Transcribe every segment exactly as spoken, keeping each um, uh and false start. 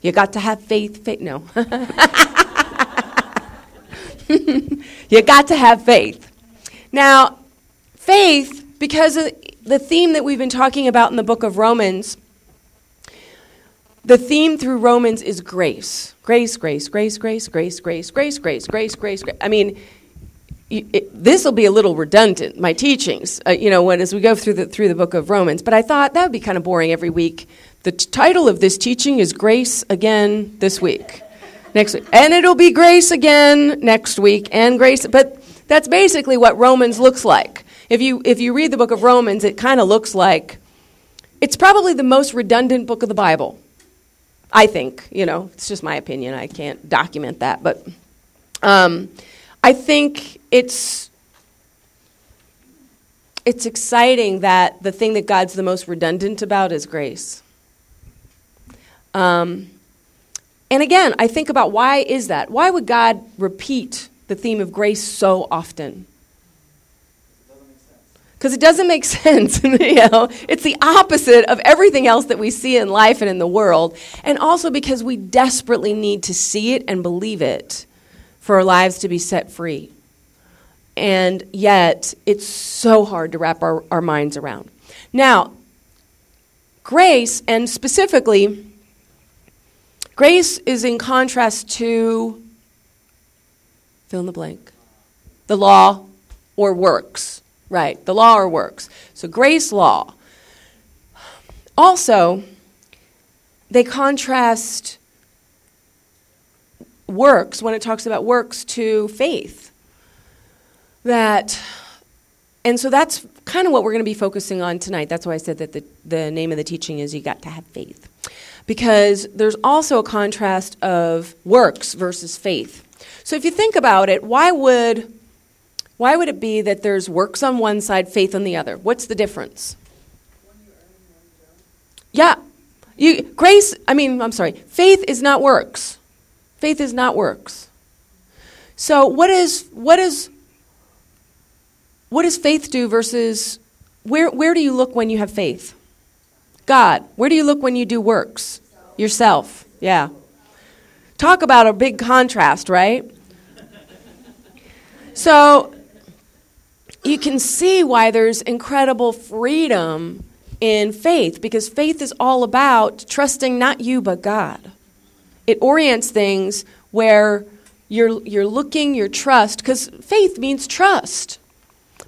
You got to have faith. faith no. You got to have faith. Now, faith, because of the theme that we've been talking about in the book of Romans, the theme through Romans is grace. Grace, grace, grace, grace, grace, grace, grace, grace, grace, grace, grace. I mean, this will be a little redundant, my teachings, uh, you know, when, as we go through the through the book of Romans. But I thought that would be kind of boring every week. The t- title of this teaching is Grace Again this week, next week, and it'll be Grace Again next week, and Grace. But that's basically what Romans looks like. If you if you read the book of Romans, it kind of looks like it's probably the most redundant book of the Bible. I think, you know, it's just my opinion. I can't document that, but. Um, I think it's it's exciting that the thing that God's the most redundant about is grace. Um, and again, I think about why is that? Why would God repeat the theme of grace so often? Because it doesn't make sense. You know, it's the opposite of everything else that we see in life and in the world. And also because we desperately need to see it and believe it, for our lives to be set free. And yet, it's so hard to wrap our, our minds around. Now, grace, and specifically, grace is in contrast to, fill in the blank, the law or works, right? The law or works. So grace, law. Also, they contrast works, when it talks about works, to faith. That, and so that's kind of what we're going to be focusing on tonight. That's why I said that the, the name of the teaching is You Got to Have Faith. Because there's also a contrast of works versus faith. So if you think about it, why would why would it be that there's works on one side, faith on the other? What's the difference? Yeah. You, grace, I mean, I'm sorry, faith is not works. Faith is not works. So what is what is what does faith do versus where where do you look when you have faith? God. Where do you look when you do works? Yourself. Yeah. Talk about a big contrast, right? So you can see why there's incredible freedom in faith, because faith is all about trusting not you but God. It orients things where you're you're looking, your trust, because faith means trust.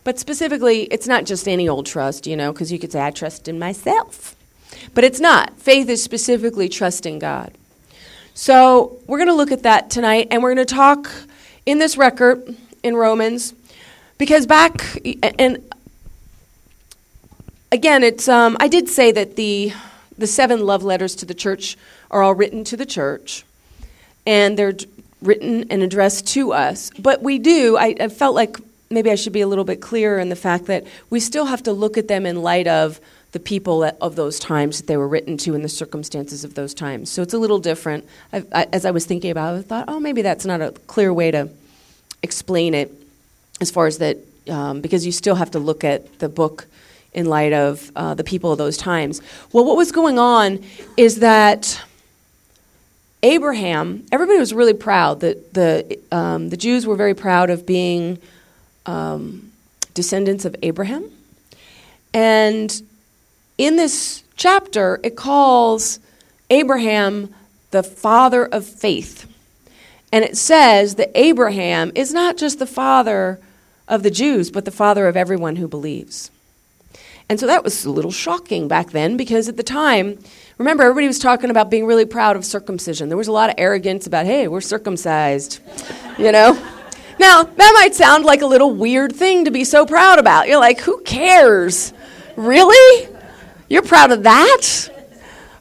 But specifically, it's not just any old trust, you know, because you could say, I trust in myself. But it's not. Faith is specifically trusting God. So we're going to look at that tonight, and we're going to talk in this record in Romans, because back, and again, it's um, I did say that the the seven love letters to the church are all written to the church, and they're d- written and addressed to us. But we do, I, I felt like maybe I should be a little bit clearer in the fact that we still have to look at them in light of the people at, of those times that they were written to and the circumstances of those times. So it's a little different. I, I, as I was thinking about it, I thought, oh, maybe that's not a clear way to explain it as far as that, um, because you still have to look at the book in light of uh, the people of those times. Well, what was going on is that Abraham, everybody was really proud that the um, the Jews were very proud of being um, descendants of Abraham. And in this chapter, it calls Abraham the father of faith. And it says that Abraham is not just the father of the Jews, but the father of everyone who believes. And so that was a little shocking back then, because at the time, remember, everybody was talking about being really proud of circumcision. There was a lot of arrogance about, hey, we're circumcised, you know? Now, that might sound like a little weird thing to be so proud about. You're like, who cares? Really? You're proud of that?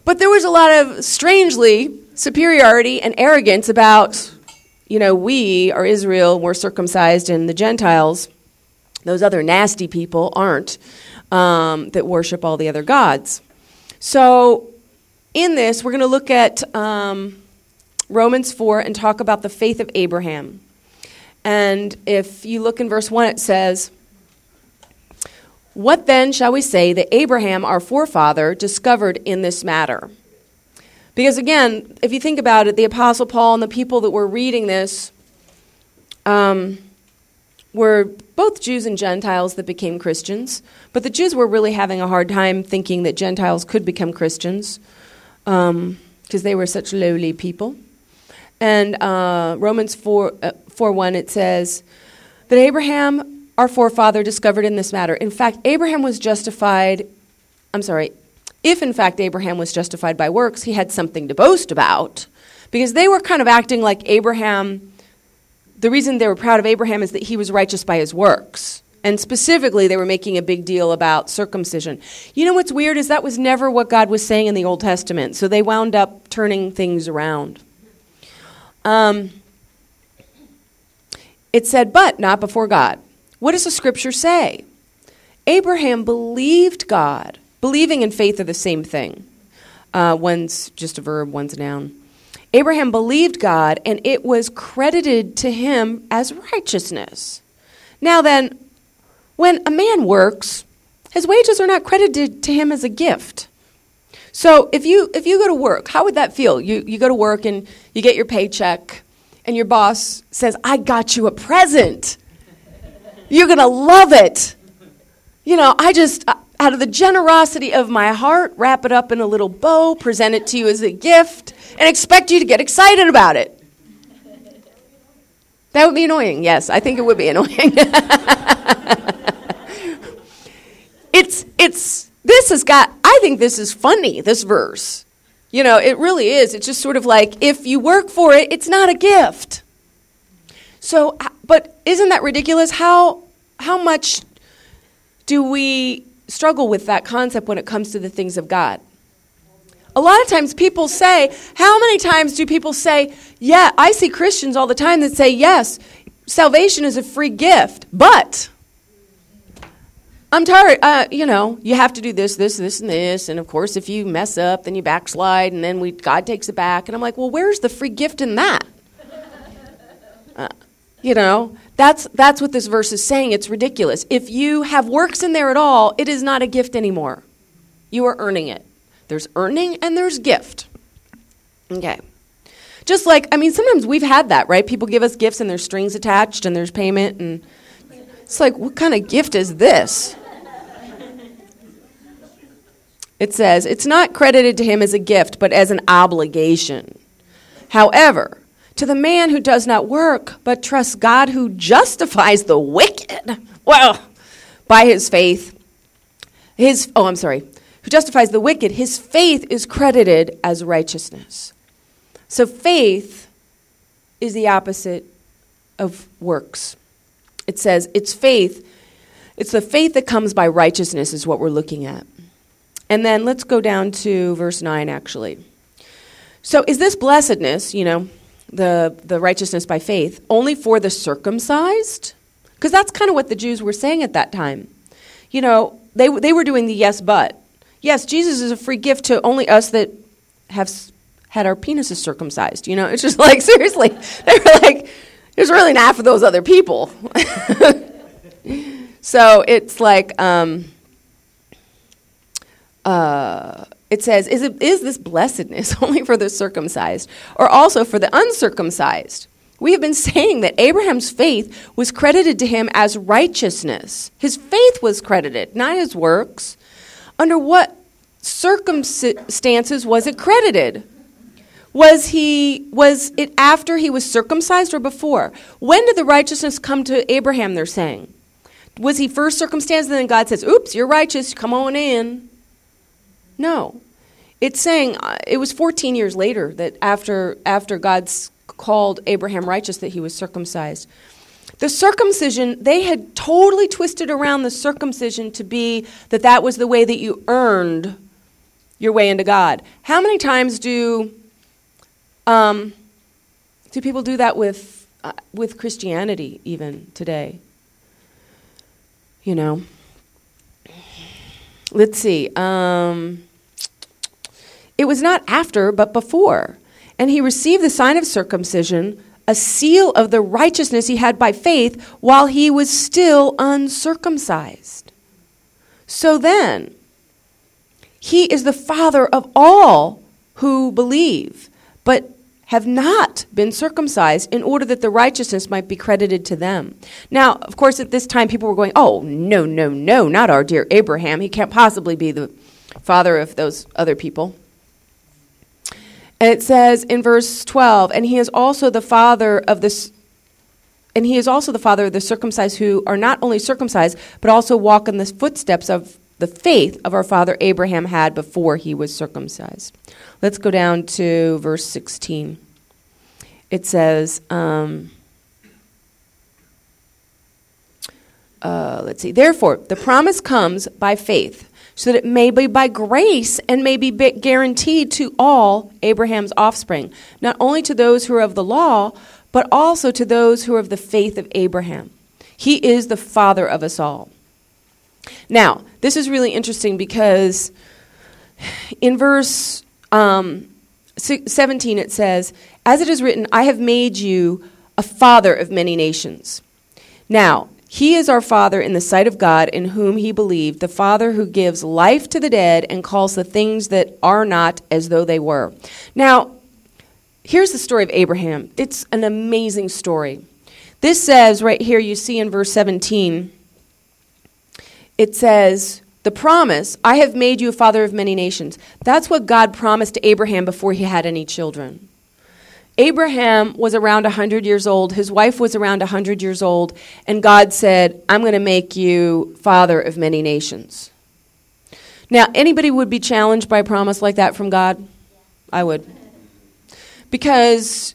But there was a lot of, strangely, superiority and arrogance about, you know, we are Israel, we're circumcised, and the Gentiles, those other nasty people, aren't. Um, that worship all the other gods. So in this, we're going to look at um, Romans four and talk about the faith of Abraham. And if you look in verse one, it says, "What then shall we say that Abraham, our forefather, discovered in this matter? Because again, if you think about it, the Apostle Paul and the people that were reading this um, were both Jews and Gentiles that became Christians. But the Jews were really having a hard time thinking that Gentiles could become Christians because um, they were such lowly people. And uh, Romans four, uh, four one, it says that Abraham, our forefather, discovered in this matter. In fact, Abraham was justified, I'm sorry, if in fact Abraham was justified by works, he had something to boast about, because they were kind of acting like Abraham, the reason they were proud of Abraham is that he was righteous by his works. And specifically, they were making a big deal about circumcision. You know what's weird is that was never what God was saying in the Old Testament, so they wound up turning things around. Um, it said, but not before God. What does the scripture say? Abraham believed God. Believing and faith are the same thing. Uh, one's just a verb, one's a noun. Abraham believed God, and it was credited to him as righteousness. Now then, when a man works, his wages are not credited to him as a gift. So if you if you go to work, how would that feel? You you go to work and you get your paycheck, and your boss says, "I got you a present. You're gonna love it. You know, I just out of the generosity of my heart, wrap it up in a little bow, present it to you as a gift, and expect you to get excited about it." That would be annoying. Yes, I think it would be annoying. it's it's. This has got, I think this is funny, this verse. You know, it really is. It's just sort of like, if you work for it, it's not a gift. So, but isn't that ridiculous? How how much do we struggle with that concept when it comes to the things of God? A lot of times people say, how many times do people say, yeah, I see Christians all the time that say, yes, salvation is a free gift, but I'm tired, uh, you know, you have to do this, this, this, and this, and of course, if you mess up, then you backslide, and then we God takes it back, and I'm like, well, where's the free gift in that? Uh, you know, that's that's what this verse is saying. It's ridiculous. If you have works in there at all, it is not a gift anymore. You are earning it. There's earning, and there's gift. Okay. Just like, I mean, sometimes we've had that, right? People give us gifts, and there's strings attached, and there's payment, and it's like, what kind of gift is this? It says, it's not credited to him as a gift, but as an obligation. However, to the man who does not work, but trusts God who justifies the wicked, well, by his faith, his, oh, I'm sorry, who justifies the wicked, his faith is credited as righteousness. So faith is the opposite of works. It says, it's faith, it's the faith that comes by righteousness is what we're looking at. And then let's go down to verse nine, actually. So is this blessedness, you know, the, the righteousness by faith, only for the circumcised? Because that's kind of what the Jews were saying at that time. You know, they they were doing the yes, but. Yes, Jesus is a free gift to only us that have had our penises circumcised. You know, it's just like, seriously. They were like, there's really not for those other people. So it's like... Um, Uh, it says, is, it, is this blessedness only for the circumcised or also for the uncircumcised? We have been saying that Abraham's faith was credited to him as righteousness. His faith was credited, not his works. Under what circumstances was it credited? Was he was it after he was circumcised or before? When did the righteousness come to Abraham, they're saying? Was he first circumcised and then God says, oops, you're righteous, come on in? No, it's saying uh, it was fourteen years later that after after God's called Abraham righteous that he was circumcised. The circumcision, they had totally twisted around the circumcision to be that that was the way that you earned your way into God. How many times do um, do people do that with uh, with Christianity even today? You know. Let's see. Um, it was not after, but before. And he received the sign of circumcision, a seal of the righteousness he had by faith, while he was still uncircumcised. So then, he is the father of all who believe but have not been circumcised in order that the righteousness might be credited to them. Now, of course, at this time, people were going, oh, no, no, no, not our dear Abraham. He can't possibly be the father of those other people. And it says in verse twelve, and he is also the father of this, and he is also the father of the circumcised who are not only circumcised, but also walk in the footsteps of the faith of our father Abraham had before he was circumcised. Let's go down to verse sixteen. It says, um, uh, let's see, therefore, the promise comes by faith, so that it may be by grace and may be guaranteed to all Abraham's offspring, not only to those who are of the law, but also to those who are of the faith of Abraham. He is the father of us all. Now, this is really interesting because in verse um, seventeen it says, as it is written, I have made you a father of many nations. Now, he is our Father in the sight of God, in whom he believed, the Father who gives life to the dead and calls the things that are not as though they were. Now, here's the story of Abraham. It's an amazing story. This says right here, you see in verse seventeen, it says, the promise, I have made you a father of many nations. That's what God promised to Abraham before he had any children. Abraham was around one hundred years old. His wife was around one hundred years old. And God said, I'm going to make you father of many nations. Now, anybody would be challenged by a promise like that from God? I would. Because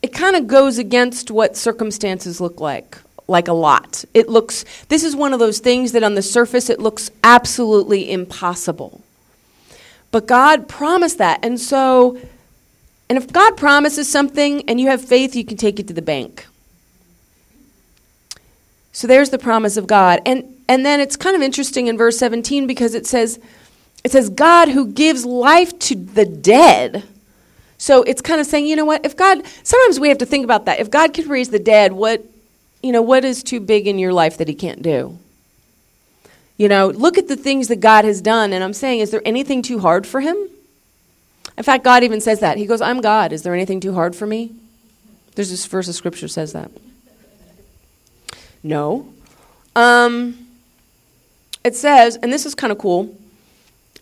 it kind of goes against what circumstances look like, like a lot. It looks, this is one of those things that on the surface it looks absolutely impossible. But God promised that. And so... And if God promises something and you have faith, you can take it to the bank. So there's the promise of God. And and then it's kind of interesting in verse seventeen because it says, it says God who gives life to the dead. So it's kind of saying, you know what, if God, sometimes we have to think about that. If God could raise the dead, what, you know, what is too big in your life that he can't do? You know, look at the things that God has done. And I'm saying, is there anything too hard for him? In fact, God even says that. He goes, I'm God. Is there anything too hard for me? There's this verse of scripture says that. No. Um, it says, and this is kind of cool.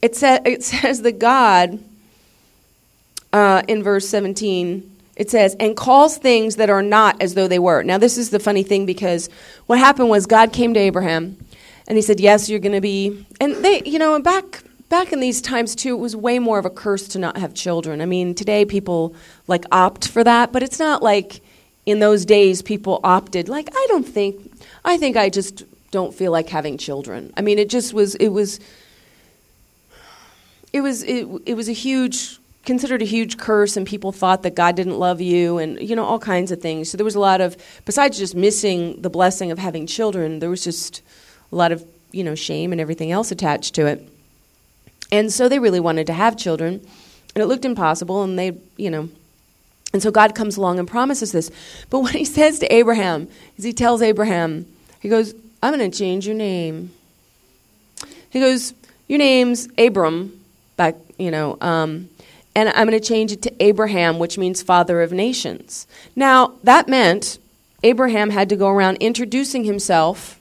It, sa- it says that God, uh, in verse seventeen, it says, and calls things that are not as though they were. Now, this is the funny thing because what happened was God came to Abraham and he said, yes, you're going to be, and they, you know, and back... Back in these times, too, it was way more of a curse to not have children. I mean, today people, like, opt for that, but it's not like in those days people opted. Like, I don't think, I think I just don't feel like having children. I mean, it just was, it was, it was, it, it was a huge, considered a huge curse, and people thought that God didn't love you and, you know, all kinds of things. So there was a lot of, besides just missing the blessing of having children, there was just a lot of, you know, shame and everything else attached to it. And so they really wanted to have children, and it looked impossible, and they, you know. And so God comes along and promises this. But what he says to Abraham is he tells Abraham, he goes, I'm going to change your name. He goes, your name's Abram, back, you know, um, and I'm going to change it to Abraham, which means father of nations. Now, that meant Abraham had to go around introducing himself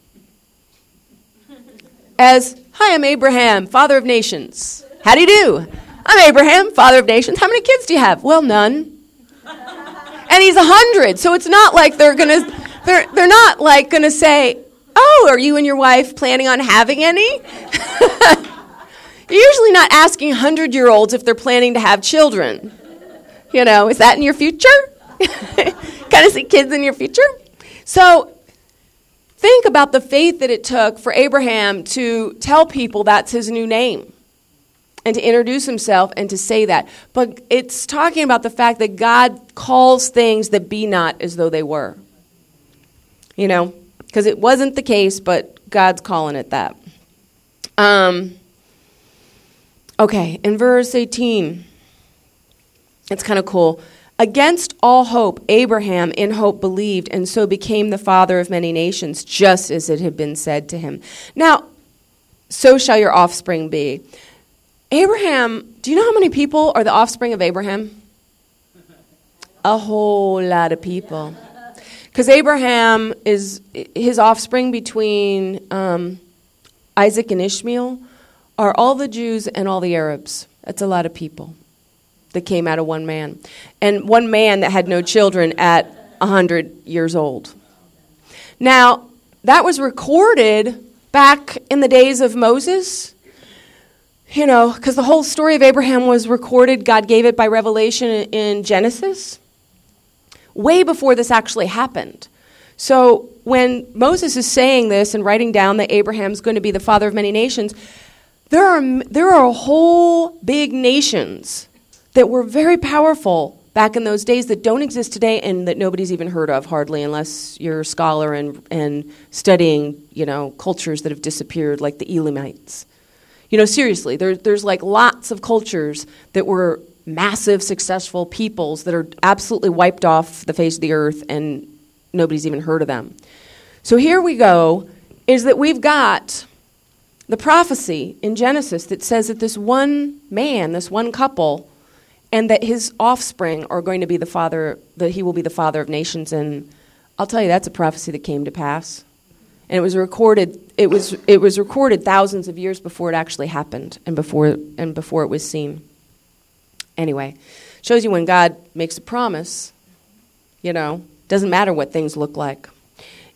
as, hi, I'm Abraham, father of nations. How do you do? I'm Abraham, father of nations. How many kids do you have? Well, none. And he's a hundred, so it's not like they're gonna they're they're not like gonna say, oh, are you and your wife planning on having any? You're usually not asking hundred year olds if they're planning to have children. You know, is that in your future? Kind of see kids in your future? So think about the faith that it took for Abraham to tell people that's his new name and to introduce himself and to say that. But it's talking about the fact that God calls things that be not as though they were. You know, because it wasn't the case, but God's calling it that. Um, okay, in verse eighteen, it's kind of cool. Against all hope, Abraham in hope believed and so became the father of many nations, just as it had been said to him. Now, so shall your offspring be. Abraham, do you know how many people are the offspring of Abraham? A whole lot of people. Because Abraham is, his offspring between um, Isaac and Ishmael are all the Jews and all the Arabs. That's a lot of people that came out of one man. And one man that had no children at one hundred years old. Now, that was recorded back in the days of Moses. You know, because the whole story of Abraham was recorded. God gave it by revelation in Genesis, way before this actually happened. So when Moses is saying this and writing down that Abraham's going to be the father of many nations, there are there are whole big nations that were very powerful back in those days that don't exist today and that nobody's even heard of hardly, unless you're a scholar and and studying, you know, cultures that have disappeared, like the Elamites. You know, seriously, there, there's like lots of cultures that were massive, successful peoples that are absolutely wiped off the face of the earth and nobody's even heard of them. So here we go, is that we've got the prophecy in Genesis that says that this one man, this one couple, and that his offspring are going to be the father, that he will be the father of nations. And I'll tell you, that's a prophecy that came to pass. And it was recorded. It was it was recorded thousands of years before it actually happened, and before and before it was seen. Anyway, shows you when God makes a promise, you know, doesn't matter what things look like.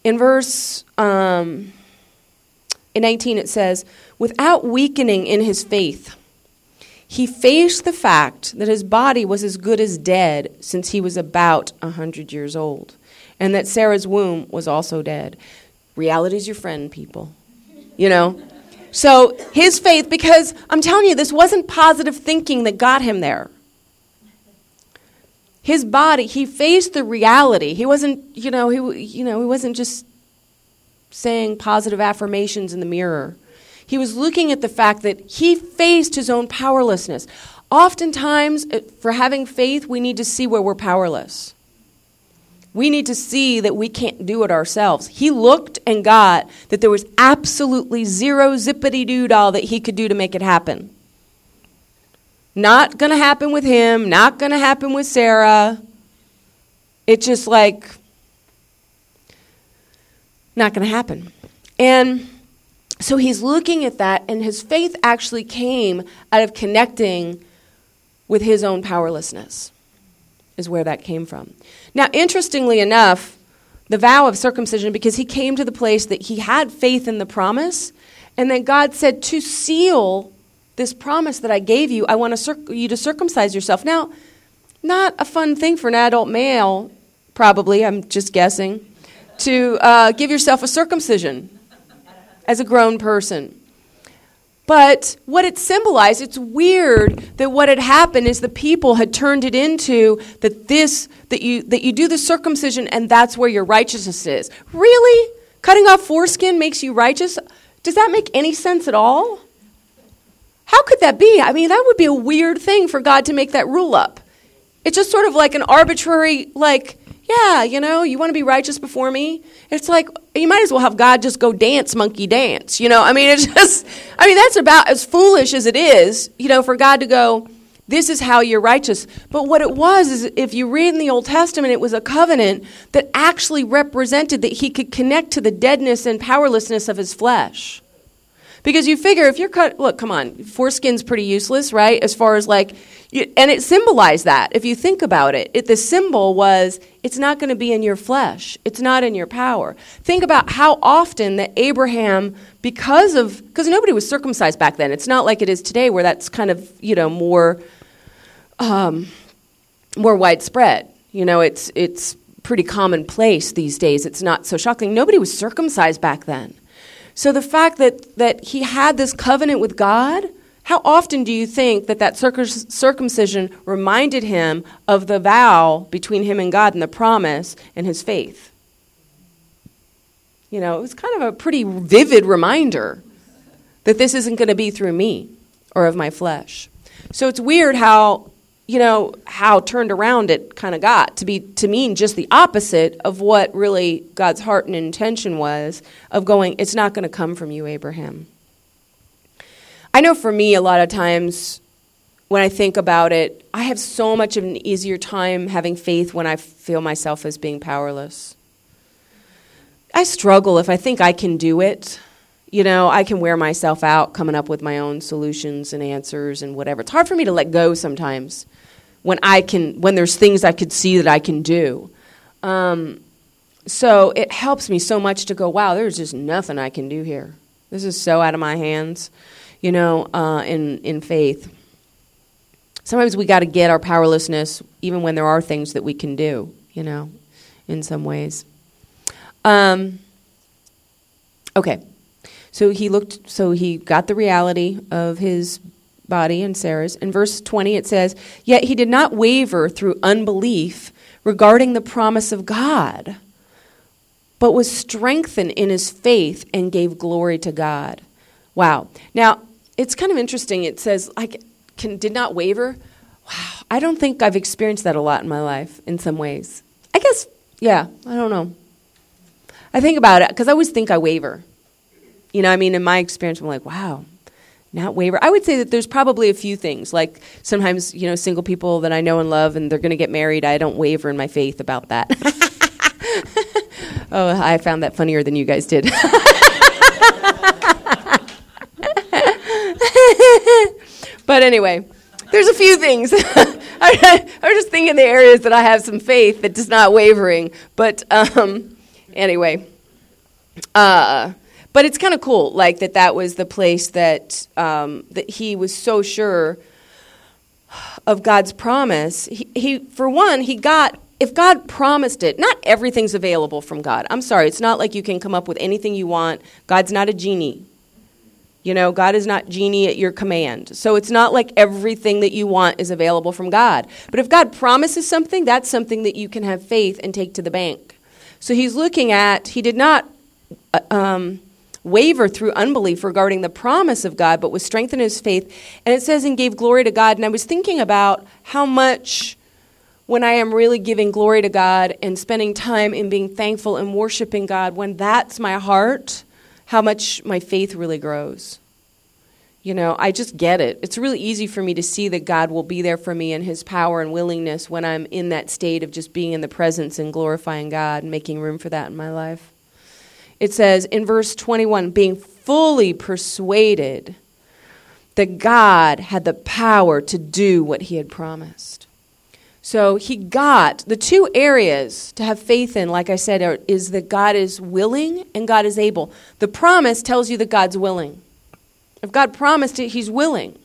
In verse um, in nineteen, it says, "Without weakening in his faith, he faced the fact that his body was as good as dead, since he was about a hundred years old, and that Sarah's womb was also dead." Reality's your friend, people, you know. So his faith, because I'm telling you, this wasn't positive thinking that got him there. His body, he faced the reality. He wasn't, you know, he, you know, he wasn't just saying positive affirmations in the mirror. He was looking at the fact that he faced his own powerlessness. Oftentimes, for having faith, we need to see where we're powerless. We need to see that we can't do it ourselves. He looked and got that there was absolutely zero zippity-doo-dah that he could do to make it happen. Not going to happen with him. Not going to happen with Sarah. It's just like not going to happen. And so he's looking at that, and his faith actually came out of connecting with his own powerlessness. Is where that came from. Now, interestingly enough, the vow of circumcision, because he came to the place that he had faith in the promise, and then God said, to seal this promise that I gave you, I want to circ- you to circumcise yourself. Now, not a fun thing for an adult male, probably, I'm just guessing, to uh, give yourself a circumcision as a grown person. But what it symbolized, it's weird that what had happened is the people had turned it into that this, that you that you do the circumcision and that's where your righteousness is. Really? Cutting off foreskin makes you righteous? Does that make any sense at all? How could that be? I mean, that would be a weird thing for God to make that rule up. It's just sort of like an arbitrary, like, yeah, you know, you want to be righteous before me? It's like, you might as well have God just go dance, monkey dance. You know, I mean, it's just, I mean, that's about as foolish as it is, you know, for God to go, this is how you're righteous. But what it was is, if you read in the Old Testament, it was a covenant that actually represented that he could connect to the deadness and powerlessness of his flesh. Because you figure if you're cut, look, come on, foreskin's pretty useless, right? As far as like, you, and it symbolized that. If you think about it, it the symbol was it's not going to be in your flesh. It's not in your power. Think about how often that Abraham, because of, because nobody was circumcised back then. It's not like it is today where that's kind of, you know, more, um, more widespread. You know, it's it's pretty commonplace these days. It's not so shocking. Nobody was circumcised back then. So the fact that, that he had this covenant with God, how often do you think that that circus, circumcision reminded him of the vow between him and God and the promise and his faith? You know, it was kind of a pretty vivid reminder that this isn't going to be through me or of my flesh. So it's weird how, you know, how turned around it kind of got to be to mean just the opposite of what really God's heart and intention was of going, it's not going to come from you, Abraham. I know for me, a lot of times when I think about it, I have so much of an easier time having faith when I feel myself as being powerless. I struggle if I think I can do it. You know, I can wear myself out coming up with my own solutions and answers and whatever. It's hard for me to let go sometimes when I can, when there's things I could see that I can do. Um, so it helps me so much to go, wow, there's just nothing I can do here. This is so out of my hands, you know, uh, in, in faith. Sometimes we got to get our powerlessness even when there are things that we can do, you know, in some ways. Um, okay. So he looked. So he got the reality of his body and Sarah's. In verse twenty, it says, "Yet he did not waver through unbelief regarding the promise of God, but was strengthened in his faith and gave glory to God." Wow. Now it's kind of interesting. It says, "Like can, did not waver." Wow. I don't think I've experienced that a lot in my life. In some ways, I guess. Yeah. I don't know. I think about it because I always think I waver. You know, I mean, in my experience, I'm like, wow, not waver. I would say that there's probably a few things. Like sometimes, you know, single people that I know and love and they're going to get married, I don't waver in my faith about that. Oh, I found that funnier than you guys did. But anyway, there's a few things. I, I'm just thinking the areas that I have some faith that is not wavering. But um, anyway, uh but it's kind of cool, like, that that was the place that um, that he was so sure of God's promise. He, he, for one, he got, if God promised it, not everything's available from God. I'm sorry. It's not like you can come up with anything you want. God's not a genie. You know, God is not genie at your command. So it's not like everything that you want is available from God. But if God promises something, that's something that you can have faith and take to the bank. So he's looking at, he did not... Uh, um, waver through unbelief regarding the promise of God, but was strengthened in his faith. And it says, and gave glory to God. And I was thinking about how much when I am really giving glory to God and spending time and being thankful and worshiping God, when that's my heart, how much my faith really grows. You know, I just get it. It's really easy for me to see that God will be there for me and his power and willingness when I'm in that state of just being in the presence and glorifying God and making room for that in my life. It says in verse twenty-one, being fully persuaded that God had the power to do what he had promised. So he got the two areas to have faith in, like I said, are, is that God is willing and God is able. The promise tells you that God's willing. If God promised it, he's willing.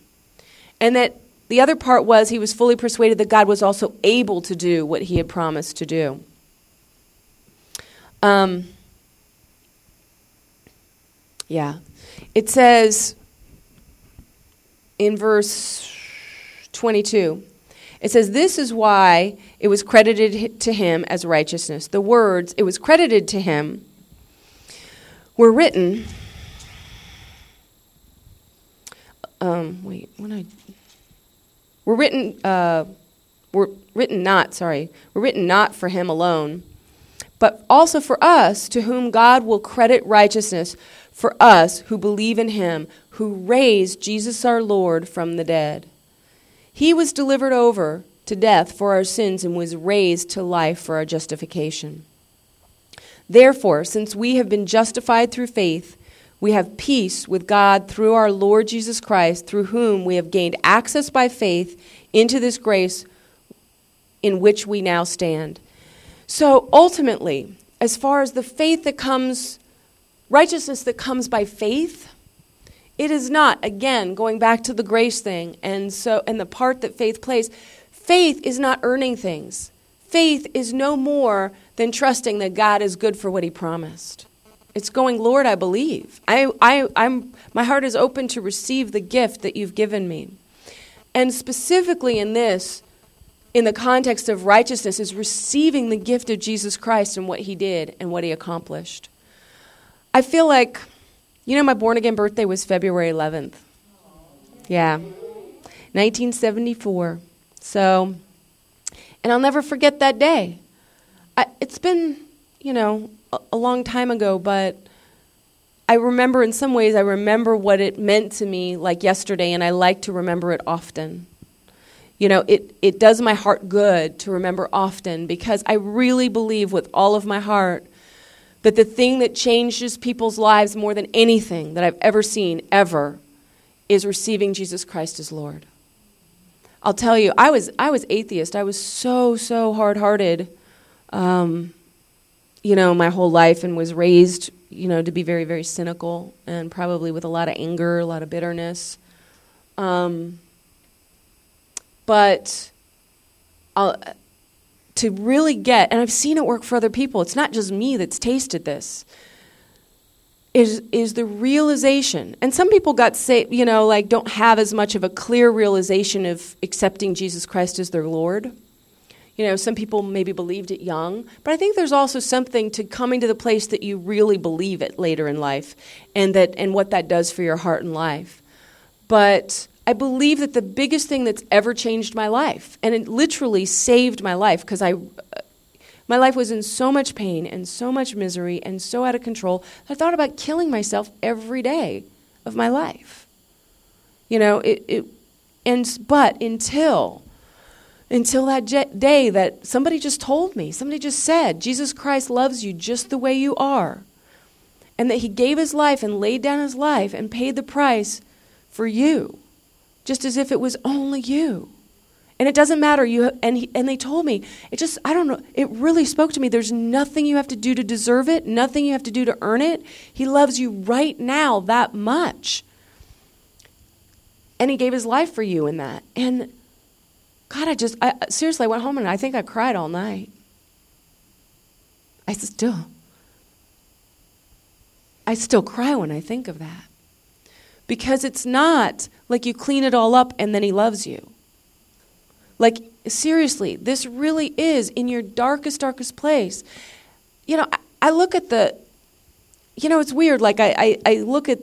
And that the other part was he was fully persuaded that God was also able to do what he had promised to do. Um. Yeah. It says in verse twenty-two, it says, this is why it was credited to him as righteousness. The words, it was credited to him, were written. Um, wait, when I, were written, uh, were written not, sorry, were written not for him alone, but also for us to whom God will credit righteousness, for us who believe in him, who raised Jesus our Lord from the dead. He was delivered over to death for our sins and was raised to life for our justification. Therefore, since we have been justified through faith, we have peace with God through our Lord Jesus Christ, through whom we have gained access by faith into this grace in which we now stand. So ultimately, as far as the faith that comes righteousness that comes by faith, it is not, again, going back to the grace thing and so and the part that faith plays, faith is not earning things. Faith is no more than trusting that God is good for what he promised. It's going, Lord, I believe. I, I, I'm, my heart is open to receive the gift that you've given me. And specifically in this, in the context of righteousness, is receiving the gift of Jesus Christ and what he did and what he accomplished. I feel like, you know, my born-again birthday was February eleventh. Yeah, nineteen seventy-four. So, and I'll never forget that day. I, it's been, you know, a, a long time ago, but I remember in some ways, I remember what it meant to me like yesterday, and I like to remember it often. You know, it, it does my heart good to remember often, because I really believe with all of my heart that the thing that changes people's lives more than anything that I've ever seen, ever, is receiving Jesus Christ as Lord. I'll tell you, I was I was atheist. I was so, so hard-hearted, um, you know, my whole life, and was raised, you know, to be very, very cynical, and probably with a lot of anger, a lot of bitterness. Um, but I'll, to really get, and I've seen it work for other people, it's not just me that's tasted this, is is the realization. And some people got saved, you know, like don't have as much of a clear realization of accepting Jesus Christ as their Lord. You know, some people maybe believed it young, but I think there's also something to coming to the place that you really believe it later in life, and that and what that does for your heart and life. But I believe that the biggest thing that's ever changed my life, and it literally saved my life, because I, my life was in so much pain and so much misery and so out of control, I thought about killing myself every day of my life. You know, it, it and but until. Until that je- day that somebody just told me, somebody just said, Jesus Christ loves you just the way you are, and that he gave his life and laid down his life and paid the price for you, just as if it was only you. And it doesn't matter. You and he, and they told me, it just, I don't know, it really spoke to me. There's nothing you have to do to deserve it, nothing you have to do to earn it. He loves you right now that much. And he gave his life for you in that. And God, I just, I, seriously, I went home and I think I cried all night. I still, I still cry when I think of that. Because it's not like you clean it all up and then he loves you. Like, seriously, this really is in your darkest, darkest place. You know, I, I look at the, you know, it's weird. Like, I, I, I look at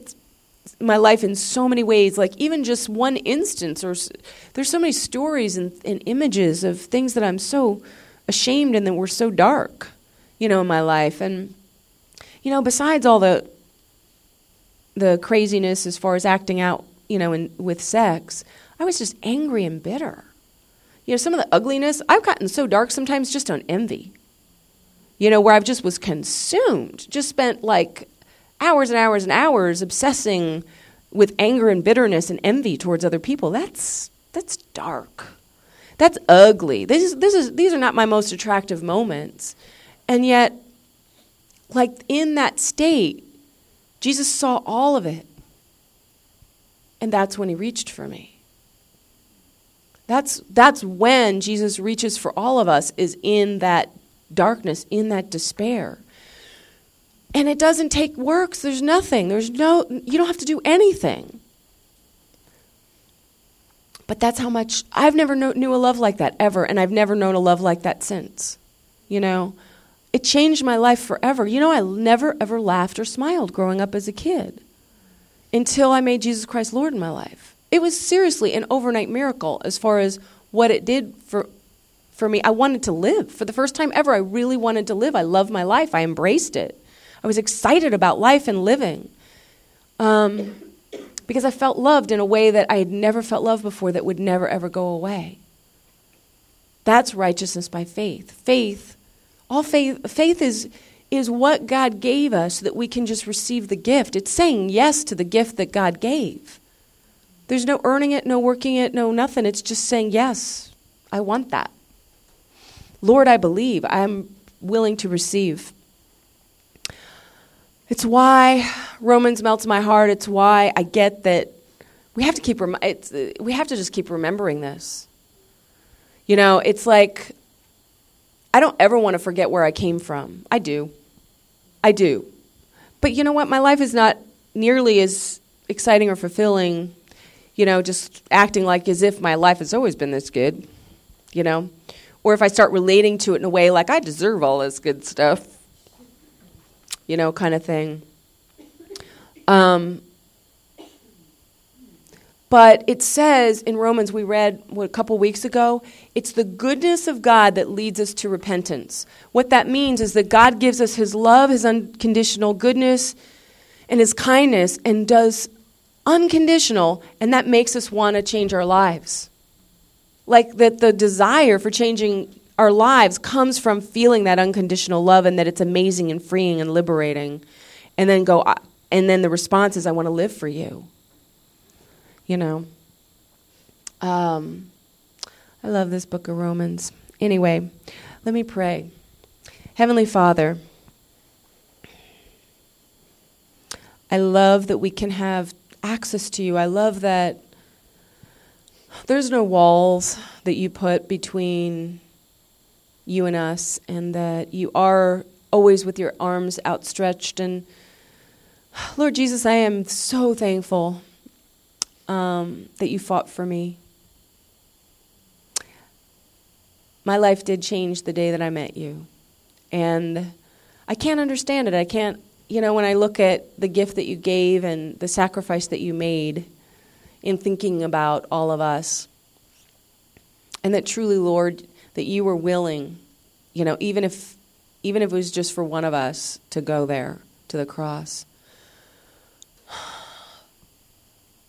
my life in so many ways, like even just one instance, or there's so many stories and, and images of things that I'm so ashamed and that were so dark, you know, in my life. And, you know, besides all the the craziness as far as acting out, you know, in, with sex, I was just angry and bitter. You know, some of the ugliness, I've gotten so dark sometimes just on envy, you know, where I've just was consumed, just spent like hours and hours and hours obsessing with anger and bitterness and envy towards other people. That's that's dark. That's ugly. This is this is these are not my most attractive moments. And yet, like in that state, Jesus saw all of it. And that's when he reached for me. That's that's when Jesus reaches for all of us, is in that darkness, in that despair. And it doesn't take works. There's nothing. There's no, you don't have to do anything. But that's how much, I've never know, knew a love like that ever, and I've never known a love like that since. You know, it changed my life forever. You know, I never ever laughed or smiled growing up as a kid until I made Jesus Christ Lord in my life. It was seriously an overnight miracle as far as what it did for for me. I wanted to live. For the first time ever, I really wanted to live. I loved my life. I embraced it. I was excited about life and living, um, because I felt loved in a way that I had never felt loved before, that would never, ever go away. That's righteousness by faith. Faith, all faith, faith is is what God gave us so that we can just receive the gift. It's saying yes to the gift that God gave. There's no earning it, no working it, no nothing. It's just saying, yes, I want that. Lord, I believe. I'm willing to receive. It's why Romans melts my heart. It's why I get that we have to keep rem- it's, uh, we have to just keep remembering this. You know, it's like I don't ever want to forget where I came from. I do. I do. But you know what? My life is not nearly as exciting or fulfilling, you know, just acting like as if my life has always been this good, you know, or if I start relating to it in a way like I deserve all this good stuff, you know, kind of thing. Um, but it says in Romans, we read what, a couple weeks ago, it's the goodness of God that leads us to repentance. What that means is that God gives us his love, his unconditional goodness, and his kindness and does unconditional, and that makes us want to change our lives. Like that the desire for changing our lives comes from feeling that unconditional love and that it's amazing and freeing and liberating. And then go, and then the response is, I want to live for you. You know? Um, I love this book of Romans. Anyway, let me pray. Heavenly Father, I love that we can have access to you. I love that there's no walls that you put between you and us, and that you are always with your arms outstretched. And Lord Jesus, I am so thankful um, that you fought for me. My life did change the day that I met you. And I can't understand it. I can't, you know, when I look at the gift that you gave and the sacrifice that you made in thinking about all of us, and that truly, Lord, that you were willing, you know, even if even if it was just for one of us to go there to the cross.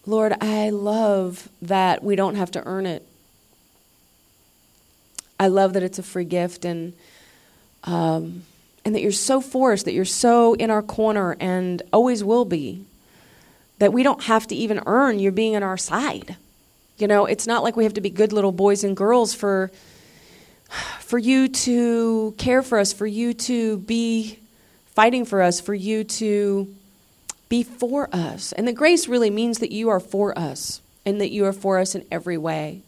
Lord, I love that we don't have to earn it. I love that it's a free gift, and um, and that you're so for us, that you're so in our corner and always will be, that we don't have to even earn your being on our side. You know, it's not like we have to be good little boys and girls for, for you to care for us, for you to be fighting for us, for you to be for us. And the grace really means that you are for us and that you are for us in every way.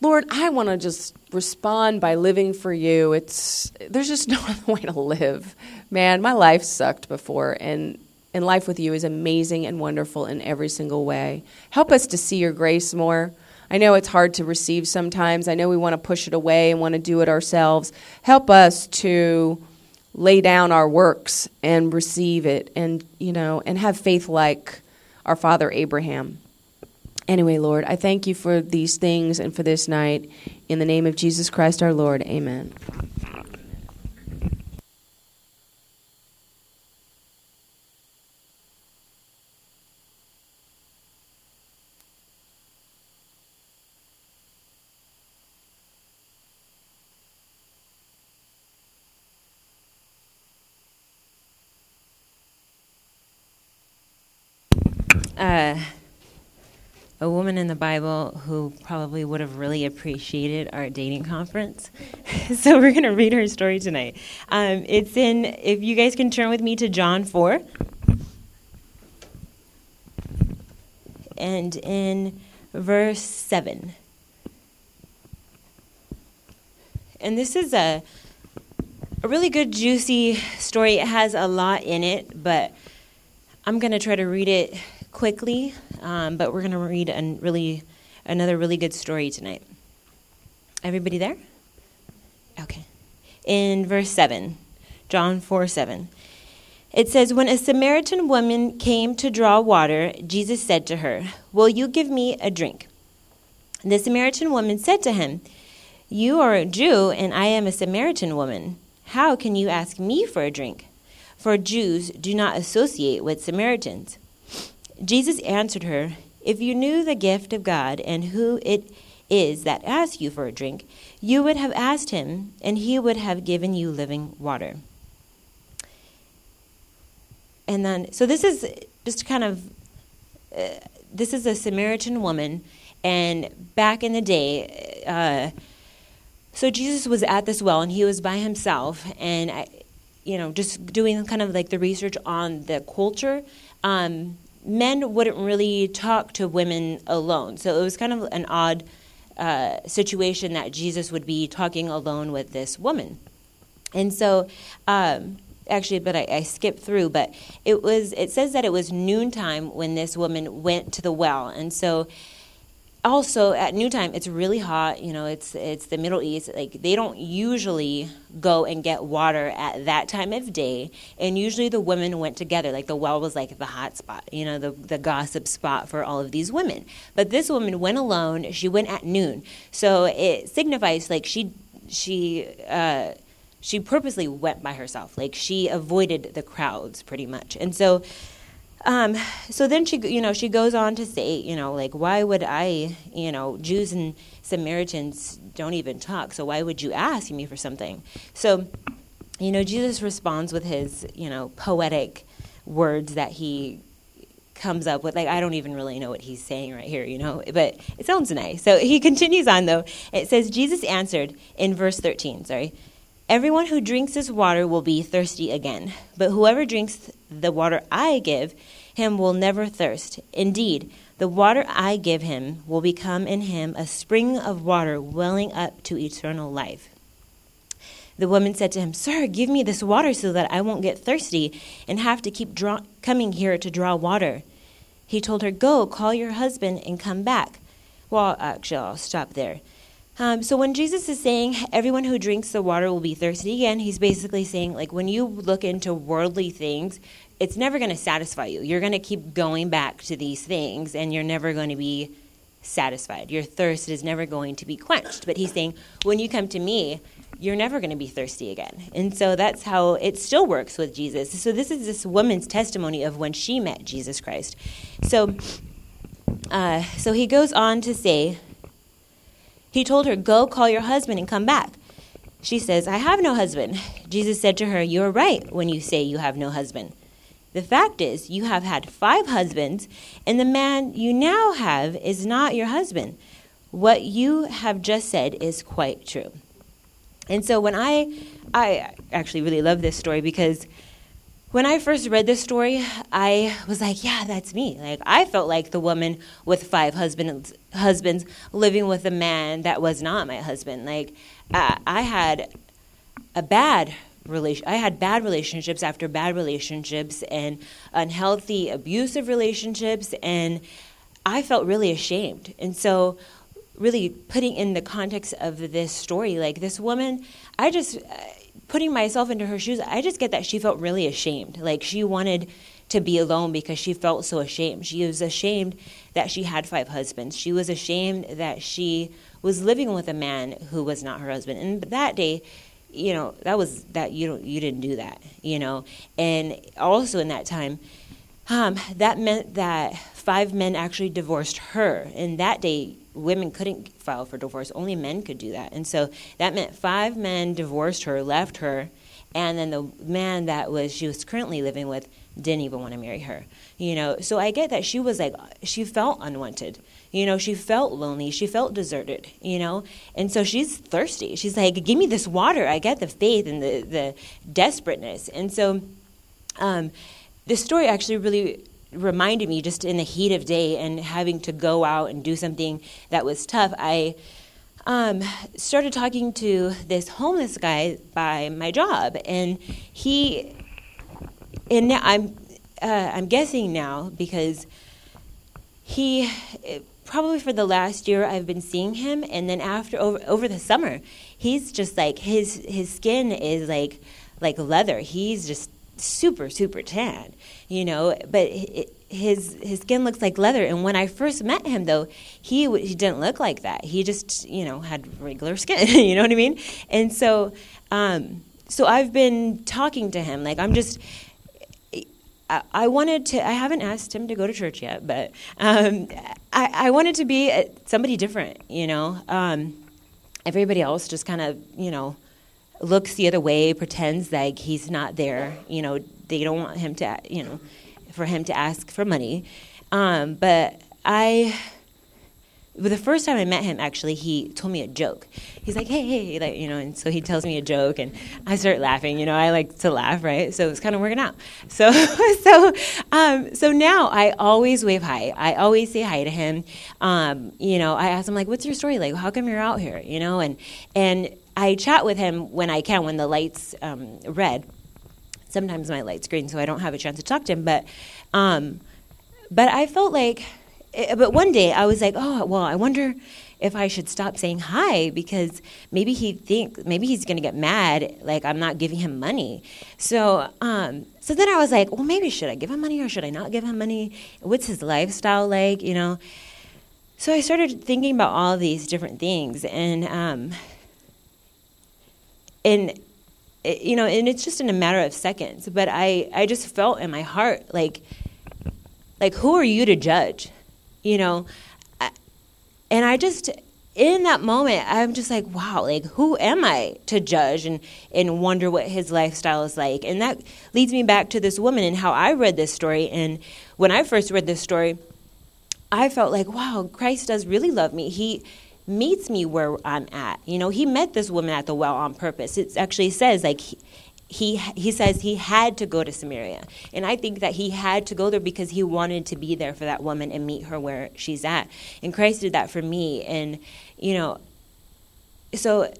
Lord, I want to just respond by living for you. It's there's just no other way to live. Man, my life sucked before, and, and life with you is amazing and wonderful in every single way. Help us to see your grace more. I know it's hard to receive sometimes. I know we want to push it away and want to do it ourselves. Help us to lay down our works and receive it, and you know, and have faith like our father Abraham. Anyway, Lord, I thank you for these things and for this night. In the name of Jesus Christ our Lord, amen. Uh... A woman in the Bible who probably would have really appreciated our dating conference. So we're going to read her story tonight. Um, it's in, if you guys can turn with me to John four. And in verse seven. And this is a, a really good, juicy story. It has a lot in it, but I'm going to try to read it quickly. Um, but we're going to read an really, another really good story tonight. Everybody there? Okay. In verse seven, John four seven, it says, "When a Samaritan woman came to draw water, Jesus said to her, 'Will you give me a drink?' The Samaritan woman said to him, 'You are a Jew, and I am a Samaritan woman. How can you ask me for a drink? For Jews do not associate with Samaritans.' Jesus answered her, 'If you knew the gift of God and who it is that asks you for a drink, you would have asked him, and he would have given you living water.'" And then, so this is just kind of, uh, this is a Samaritan woman, and back in the day, uh, so Jesus was at this well, and he was by himself, and, I, you know, just doing kind of like the research on the culture, um, men wouldn't really talk to women alone. So it was kind of an odd uh, situation that Jesus would be talking alone with this woman. And so, um, actually, but I, I skipped through, but it was, it says that it was noontime when this woman went to the well. And so also at noontime, it's really hot. You know, it's, it's the Middle East. Like, they don't usually go and get water at that time of day. And usually the women went together. Like, the well was like the hot spot, you know, the, the gossip spot for all of these women. But this woman went alone. She went at noon. So it signifies like she, she, uh, she purposely went by herself. Like, she avoided the crowds pretty much. And so um, so then she, you know, she goes on to say, you know, like, why would I, you know, Jews and Samaritans don't even talk, so why would you ask me for something? So, you know, Jesus responds with his, you know, poetic words that he comes up with. Like, I don't even really know what he's saying right here, you know, but it sounds nice. So he continues on, though. It says, Jesus answered in verse thirteen, sorry, everyone who drinks this water will be thirsty again, but whoever drinks the water I give him will never thirst. Indeed, the water I give him will become in him a spring of water welling up to eternal life. The woman said to him, Sir, give me this water so that I won't get thirsty and have to keep draw- coming here to draw water. He told her, Go, call your husband and come back. Well, actually, I'll stop there. Um, so when Jesus is saying everyone who drinks the water will be thirsty again, he's basically saying, like, when you look into worldly things, it's never going to satisfy you. You're going to keep going back to these things, and you're never going to be satisfied. Your thirst is never going to be quenched. But he's saying, when you come to me, you're never going to be thirsty again. And so that's how it still works with Jesus. So this is this woman's testimony of when she met Jesus Christ. So, uh, so he goes on to say, he told her, Go, call your husband and come back. She says, I have no husband. Jesus said to her, You're right when you say you have no husband. The fact is, you have had five husbands, and the man you now have is not your husband. What you have just said is quite true. And so when I, I actually really love this story, because when I first read this story, I was like, yeah, that's me. Like, I felt like the woman with five husbands, husbands living with a man that was not my husband. Like, uh, I had a bad relation. I had bad relationships after bad relationships, and unhealthy, abusive relationships, and I felt really ashamed. And so, really putting in the context of this story, like this woman, I just, putting myself into her shoes, I just get that she felt really ashamed. Like, she wanted to be alone because she felt so ashamed. She was ashamed that she had five husbands. She was ashamed that she was living with a man who was not her husband. And that day, you know, that was, that you don't, you didn't do that, you know. And also in that time, um, that meant that five men actually divorced her. And that day, women couldn't file for divorce. Only men could do that. And so that meant five men divorced her, left her, and then the man that was she was currently living with didn't even want to marry her. You know, so I get that she was like, she felt unwanted. You know, she felt lonely. She felt deserted, you know. And so she's thirsty. She's like, give me this water. I get the faith and the, the desperateness. And so um, this story actually really reminded me, just in the heat of day and having to go out and do something that was tough, I um, started talking to this homeless guy by my job, and he, and now I'm, uh, I'm guessing now, because he, probably for the last year I've been seeing him, and then after, over, over the summer, he's just like, his, his skin is like, like leather. He's just super, super tan, you know, but his his skin looks like leather. And when I first met him, though, he w- he didn't look like that. He just, you know, had regular skin, you know what I mean? And so, um, so I've been talking to him, like, I'm just, I, I wanted to, I haven't asked him to go to church yet, but um, I, I wanted to be a, somebody different, you know. Um, everybody else just kind of, you know, looks the other way, pretends like he's not there. You know, they don't want him to, you know, for him to ask for money. Um, but I, the first time I met him, actually, he told me a joke. He's like, hey, hey, like, you know, and so he tells me a joke, and I start laughing. You know, I like to laugh, right? So it's kind of working out. So, so, um, so now I always wave hi. I always say hi to him. Um, you know, I ask him, like, what's your story? Like, how come you're out here? You know, and and. I chat with him when I can, when the light's um, red. Sometimes my light's green, so I don't have a chance to talk to him. But, um, but I felt like, but one day I was like, oh, well, I wonder if I should stop saying hi, because maybe he think maybe he's gonna get mad, like I'm not giving him money. So, um, so then I was like, well, maybe should I give him money or should I not give him money? What's his lifestyle like, you know? So I started thinking about all these different things, and. Um, And it, you know, and it's just in a matter of seconds. But I, I just felt in my heart, like, like who are you to judge, you know? I, and I just, in that moment, I'm just like, wow, like, who am I to judge and, and wonder what his lifestyle is like? And that leads me back to this woman and how I read this story. And when I first read this story, I felt like, wow, Christ does really love me. He meets me where I'm at. You know, he met this woman at the well on purpose. It actually says, like, he, he, he says he had to go to Samaria. And I think that he had to go there because he wanted to be there for that woman and meet her where she's at. And Christ did that for me. And, you know, so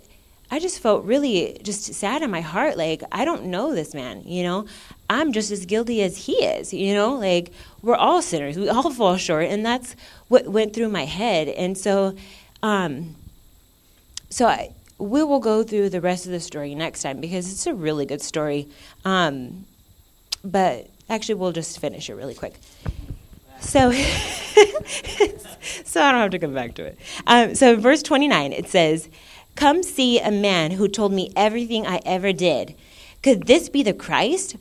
I just felt really just sad in my heart. Like, I don't know this man, you know. I'm just as guilty as he is, you know. Like, we're all sinners. We all fall short. And that's what went through my head. And so um, so I, we will go through the rest of the story next time because it's a really good story. Um, but actually, we'll just finish it really quick. So, so I don't have to come back to it. Um, so in verse twenty-nine, it says, "Come see a man who told me everything I ever did. Could this be the Christ?"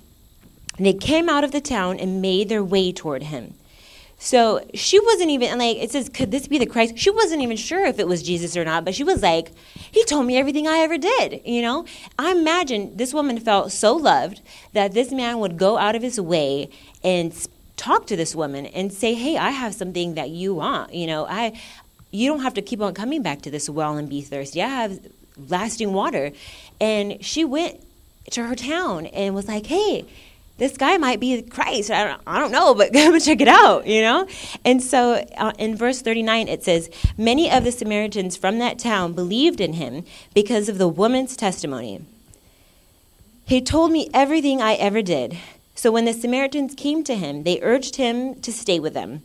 And they came out of the town and made their way toward him. So she wasn't even, like, it says, could this be the Christ? She wasn't even sure if it was Jesus or not, but she was like, he told me everything I ever did, you know? I imagine this woman felt so loved that this man would go out of his way and talk to this woman and say, hey, I have something that you want, you know? I, you don't have to keep on coming back to this well and be thirsty. I have lasting water. And she went to her town and was like, hey, this guy might be Christ. I don't, I don't know, but go check it out, you know? And so uh, in verse thirty-nine, it says, many of the Samaritans from that town believed in him because of the woman's testimony. He told me everything I ever did. So when the Samaritans came to him, they urged him to stay with them.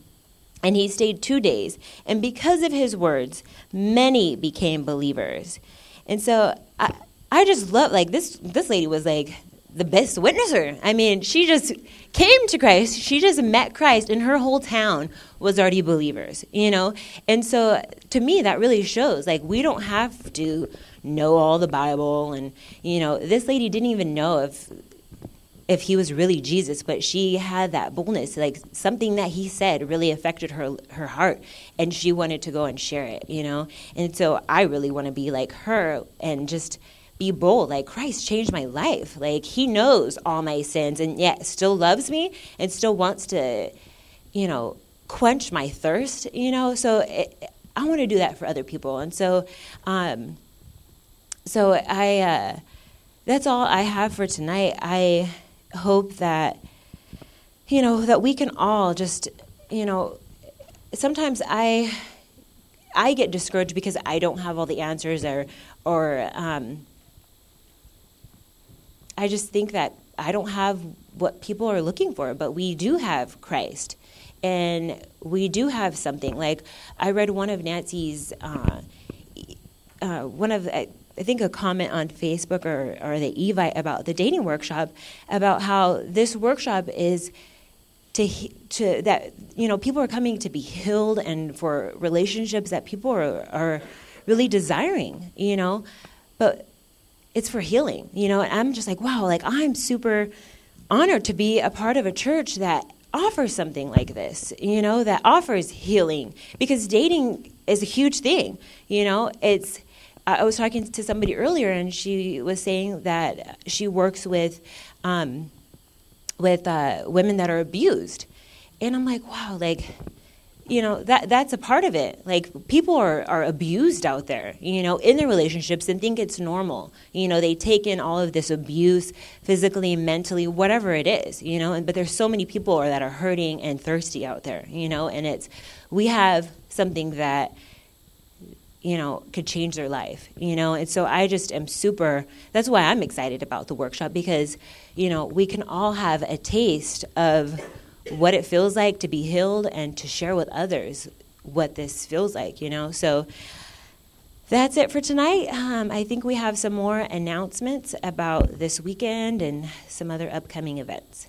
And he stayed two days. And because of his words, many became believers. And so I, I just love, like, this, this lady was like, the best witnesser. I mean, she just came to Christ. She just met Christ, and her whole town was already believers, you know? And so to me, that really shows, like, we don't have to know all the Bible. And, you know, this lady didn't even know if if he was really Jesus, but she had that boldness. Like, something that he said really affected her her heart, and she wanted to go and share it, you know? And so I really want to be like her and just be bold, like, Christ changed my life. Like, he knows all my sins and yet still loves me and still wants to, you know, quench my thirst, you know. So it, I want to do that for other people. And so um, so I, uh, that's all I have for tonight. I hope that, you know, that we can all just, you know, sometimes I, I get discouraged because I don't have all the answers or, or, um, I just think that I don't have what people are looking for, but we do have Christ, and we do have something. Like, I read one of Nancy's, uh, uh, one of, I think, a comment on Facebook or, or the Evite about the dating workshop, about how this workshop is to, to that, you know, people are coming to be healed and for relationships that people are, are really desiring, you know, but it's for healing, you know, and I'm just like, wow, like, I'm super honored to be a part of a church that offers something like this, you know, that offers healing, because dating is a huge thing, you know. It's, I was talking to somebody earlier, and she was saying that she works with, um, with uh, women that are abused, and I'm like, wow, like, you know, that that's a part of it. Like, people are, are abused out there, you know, in their relationships and think it's normal. You know, they take in all of this abuse, physically, mentally, whatever it is, you know. And but there's so many people that are hurting and thirsty out there, you know. And it's, we have something that, you know, could change their life, you know. And so I just am super, that's why I'm excited about the workshop, because, you know, we can all have a taste of what it feels like to be healed and to share with others what this feels like, you know. So that's it for tonight. Um, I think we have some more announcements about this weekend and some other upcoming events.